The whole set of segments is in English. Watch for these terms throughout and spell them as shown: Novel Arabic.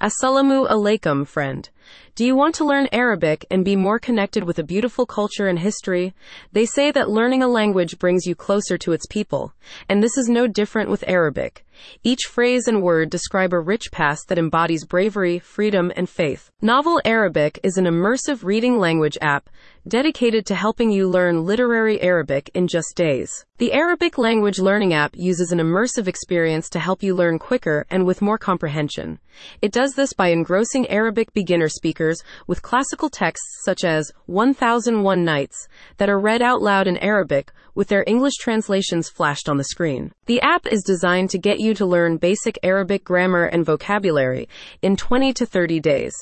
Assalamu alaikum, friend. Do you want to learn Arabic and be more connected with a beautiful culture and history? They say that learning a language brings you closer to its people, and this is no different with Arabic. Each phrase and word describe a rich past that embodies bravery, freedom, and faith. Novel Arabic is an immersive reading language app dedicated to helping you learn literary Arabic in just days. The Arabic language learning app uses an immersive experience to help you learn quicker and with more comprehension. It does this by engrossing Arabic beginner speakers with classical texts such as 1001 Nights that are read out loud in Arabic with their English translations flashed on the screen. The app is designed to get you to learn basic Arabic grammar and vocabulary in 20 to 30 days.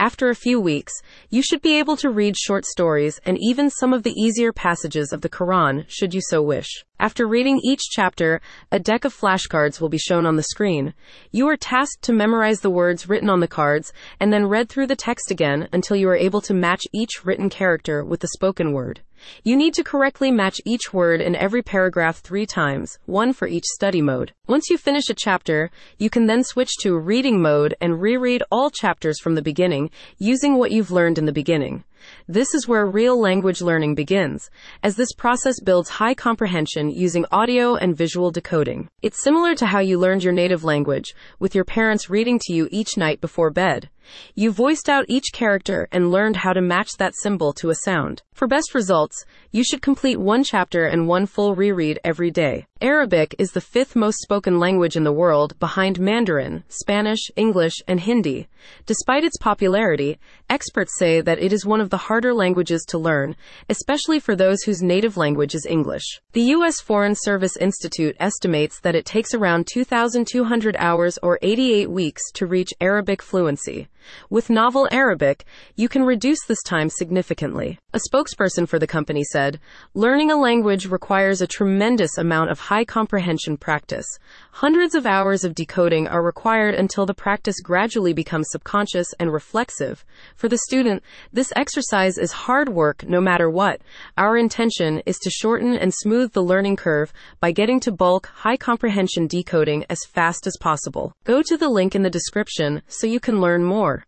After a few weeks, you should be able to read short stories and even some of the easier passages of the Quran, should you so wish. After reading each chapter, a deck of flashcards will be shown on the screen. You are tasked to memorize the words written on the cards and then read through the text again until you are able to match each written character with the spoken word. You need to correctly match each word in every paragraph 3 times, one for each study mode. Once you finish a chapter, you can then switch to reading mode and reread all chapters from the beginning using what you've learned in the beginning. This is where real language learning begins, as this process builds high comprehension using audio and visual decoding. It's similar to how you learned your native language, with your parents reading to you each night before bed. You voiced out each character and learned how to match that symbol to a sound. For best results, you should complete one chapter and one full reread every day. Arabic is the 5th most spoken language in the world, behind Mandarin, Spanish, English, and Hindi. Despite its popularity, experts say that it is one of the harder languages to learn, especially for those whose native language is English. The U.S. Foreign Service Institute estimates that it takes around 2,200 hours or 88 weeks to reach Arabic fluency. With Novel Arabic, you can reduce this time significantly. A spokesperson for the company said, "Learning a language requires a tremendous amount of high comprehension practice. Hundreds of hours of decoding are required until the practice gradually becomes subconscious and reflexive. For the student, this exercise is hard work no matter what. Our intention is to shorten and smooth the learning curve by getting to bulk high comprehension decoding as fast as possible." Go to the link in the description so you can learn more.